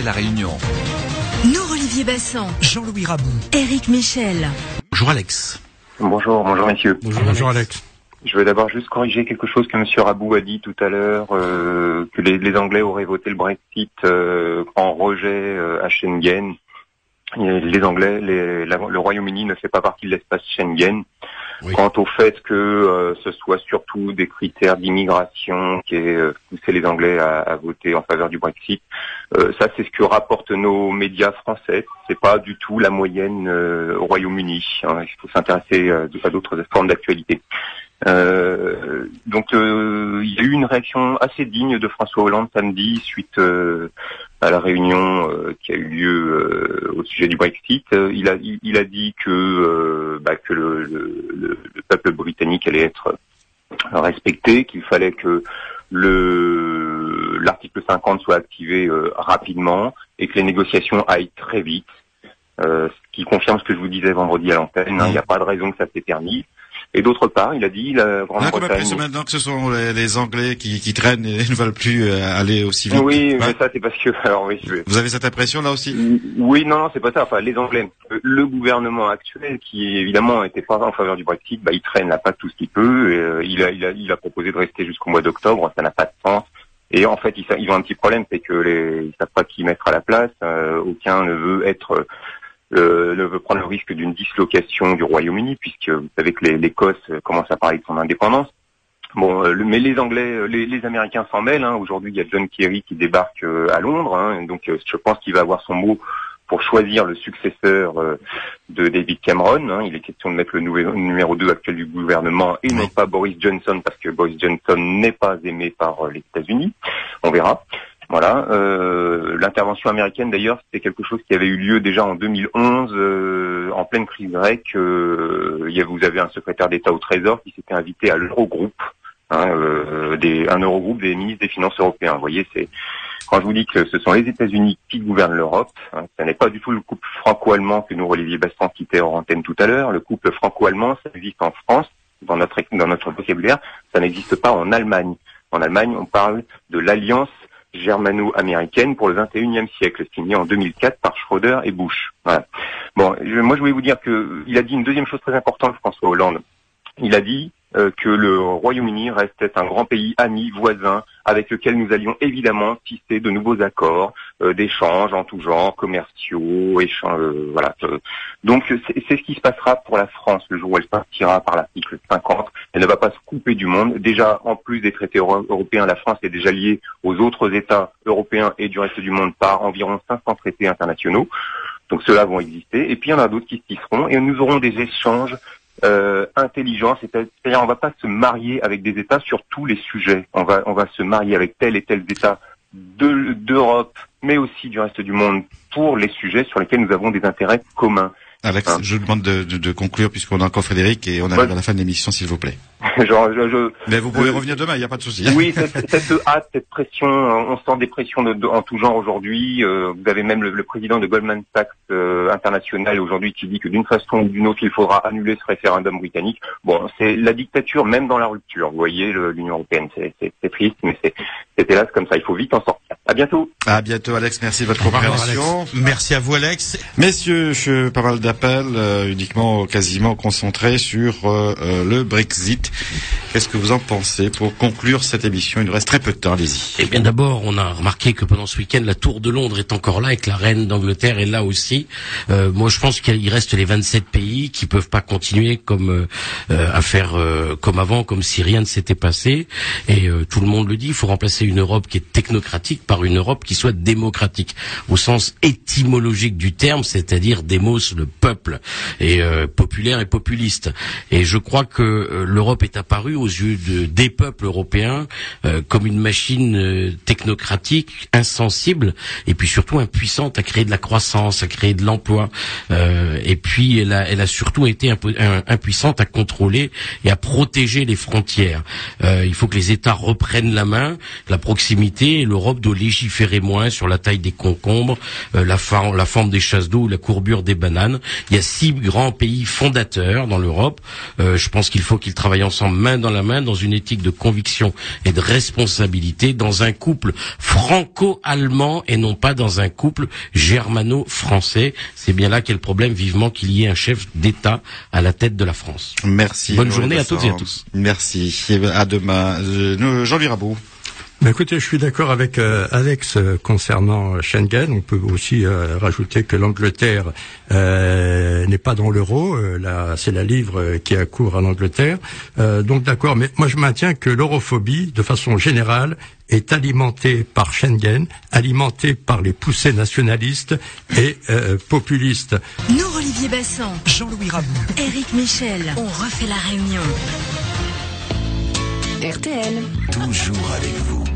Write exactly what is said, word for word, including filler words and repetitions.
fait la réunion. Nous, Olivier Bassan, Jean-Louis Rabou, Eric Michel. Bonjour Alex. Bonjour, bonjour messieurs. Bonjour, bonjour Alex. Je vais d'abord juste corriger quelque chose que M. Rabou a dit tout à l'heure, euh, que les, les Anglais auraient voté le Brexit euh, en rejet euh, à Schengen. Et les Anglais, les, la, le Royaume-Uni ne fait pas partie de l'espace Schengen. Oui. Quant au fait que euh, ce soit surtout des critères d'immigration qui aient euh, poussé les Anglais à, à voter en faveur du Brexit, euh, ça c'est ce que rapportent nos médias français. C'est pas du tout la moyenne euh, au Royaume-Uni. Hein. Il faut s'intéresser euh, à d'autres formes d'actualité. Euh, donc euh, il y a eu une réaction assez digne de François Hollande samedi suite euh, à la réunion euh, qui a eu lieu euh, au sujet du Brexit. Euh, il a il, il a dit que euh, bah, que le, le, le peuple britannique allait être respecté, qu'il fallait que le l'article cinquante soit activé euh, rapidement et que les négociations aillent très vite. Euh, ce qui confirme ce que je vous disais vendredi à l'antenne. Il hein, n'y a pas de raison que ça s'éternise. Et d'autre part, il a dit la Grande-Bretagne. C'est maintenant que ce sont les, les Anglais qui, qui traînent et ne veulent plus aller aussi vite. Oui, mais ça c'est parce que. Alors oui. Je... Vous avez cette impression là aussi? Oui, non, non, c'est pas ça. Enfin, les Anglais, le gouvernement actuel qui évidemment n'était pas en faveur du Brexit, bah il traîne la patte tout ce qu'il peut. Et, euh, il a, il a, il a proposé de rester jusqu'au mois d'octobre. Ça n'a pas de sens. Et en fait, ils, ils ont un petit problème, c'est que les, ils savent pas qui mettre à la place. Euh, aucun ne veut être. Euh, ne veut prendre le risque d'une dislocation du Royaume-Uni, puisque vous savez que l'Écosse commence à parler de son indépendance. Bon, euh, mais les Anglais, les, les Américains s'en mêlent. Hein. Aujourd'hui, il y a John Kerry qui débarque euh, à Londres, hein. Donc euh, je pense qu'il va avoir son mot pour choisir le successeur euh, de David Cameron. Hein. Il est question de mettre le nouvel, numéro deux actuel du gouvernement et non pas Boris Johnson, parce que Boris Johnson n'est pas aimé par euh, les États-Unis. On verra. Voilà, euh, l'intervention américaine d'ailleurs, c'était quelque chose qui avait eu lieu déjà en deux mille onze, euh, en pleine crise grecque. Euh, il y a, vous avez un secrétaire d'État au Trésor qui s'était invité à l'Eurogroupe, hein, euh, des, un Eurogroupe des ministres des Finances européens. Vous voyez, c'est quand je vous dis que ce sont les États-Unis qui gouvernent l'Europe, hein, ça n'est pas du tout le couple franco-allemand que nous Olivier Bassan citait hors antenne tout à l'heure. Le couple franco-allemand, ça existe en France, dans notre dans notre vocabulaire, ça n'existe pas en Allemagne. En Allemagne, on parle de l'alliance germano-américaine pour le vingt et unième siècle, signée en deux mille quatre par Schroeder et Bush. Voilà. Bon, je, moi je voulais vous dire que il a dit une deuxième chose très importante, François Hollande. Il a dit euh, que le Royaume-Uni restait un grand pays ami, voisin, avec lequel nous allions évidemment tisser de nouveaux accords euh, d'échanges en tout genre, commerciaux, échanges, euh, voilà. Donc c'est, c'est ce qui se passera pour la France le jour où elle partira par l'article cinquante. Elle ne va pas se couper du monde. Déjà, en plus des traités euro- européens, la France est déjà liée aux autres États européens et du reste du monde par environ cinq cents traités internationaux. Donc ceux-là vont exister. Et puis il y en a d'autres qui se tisseront et nous aurons des échanges euh, intelligents. C'est-à-dire on va pas se marier avec des États sur tous les sujets. On va on va se marier avec tel et tel État de, d'Europe, mais aussi du reste du monde pour les sujets sur lesquels nous avons des intérêts communs. Alex, je vous demande de, de, de conclure puisqu'on a encore Frédéric et on arrive ouais. à la fin de l'émission, s'il vous plaît. Genre, je, je, Mais vous pouvez euh, revenir demain, il n'y a pas de souci. Oui, cette, cette hâte, cette pression, on sent des pressions de, de, en tout genre aujourd'hui. Euh, vous avez même le, le président de Goldman Sachs euh, international aujourd'hui qui dit que d'une façon ou d'une autre, il faudra annuler ce référendum britannique. Bon, c'est la dictature même dans la rupture. Vous voyez, le, l'Union européenne, c'est, c'est, c'est triste, mais c'est, c'est hélas comme ça. Il faut vite en sortir. À bientôt. À bientôt, Alex. Merci de votre compréhension. Merci à vous, Alex. Messieurs, je pas mal d'appels euh, uniquement, quasiment concentrés sur euh, euh, le Brexit. Qu'est-ce que vous en pensez pour conclure cette émission? Il nous reste très peu de temps, allez-y. Eh bien d'abord, on a remarqué que pendant ce week-end, la Tour de Londres est encore là et que la Reine d'Angleterre est là aussi. Euh, moi, je pense qu'il reste les vingt-sept pays qui peuvent pas continuer comme euh, à faire euh, comme avant, comme si rien ne s'était passé. Et euh, tout le monde le dit, il faut remplacer une Europe qui est technocratique par une Europe qui soit démocratique, au sens étymologique du terme, c'est-à-dire démos, le peuple, et euh, populaire et populiste. Et je crois que euh, l'Europe est apparue aux yeux de, des peuples européens euh, comme une machine euh, technocratique, insensible et puis surtout impuissante à créer de la croissance, à créer de l'emploi euh, et puis elle a, elle a surtout été impu, impuissante à contrôler et à protéger les frontières. Euh, il faut que les États reprennent la main, la proximité, et l'Europe doit légiférer moins sur la taille des concombres, euh, la, fa- la forme des chasses d'eau, la courbure des bananes. Il y a six grands pays fondateurs dans l'Europe. Euh, je pense qu'il faut qu'ils travaillent ensemble main dans la main, dans une éthique de conviction et de responsabilité, dans un couple franco-allemand et non pas dans un couple germano-français. C'est bien là qu'est le problème, vivement qu'il y ait un chef d'État à la tête de la France. Merci. Bonne journée à toutes et à tous. Merci. Et à demain. Jean-Louis Rameau. Ben écoutez, je suis d'accord avec euh, Alex euh, concernant Schengen. On peut aussi euh, rajouter que l'Angleterre euh, n'est pas dans l'euro. Euh, là, c'est la livre qui accourt à l'Angleterre. Euh, donc d'accord, mais moi je maintiens que l'europhobie, de façon générale, est alimentée par Schengen, alimentée par les poussées nationalistes et euh, populistes. Nous, Olivier Bassan, Jean-Louis Rabou, Eric Michel, on refait la réunion. R T L. Toujours avec vous.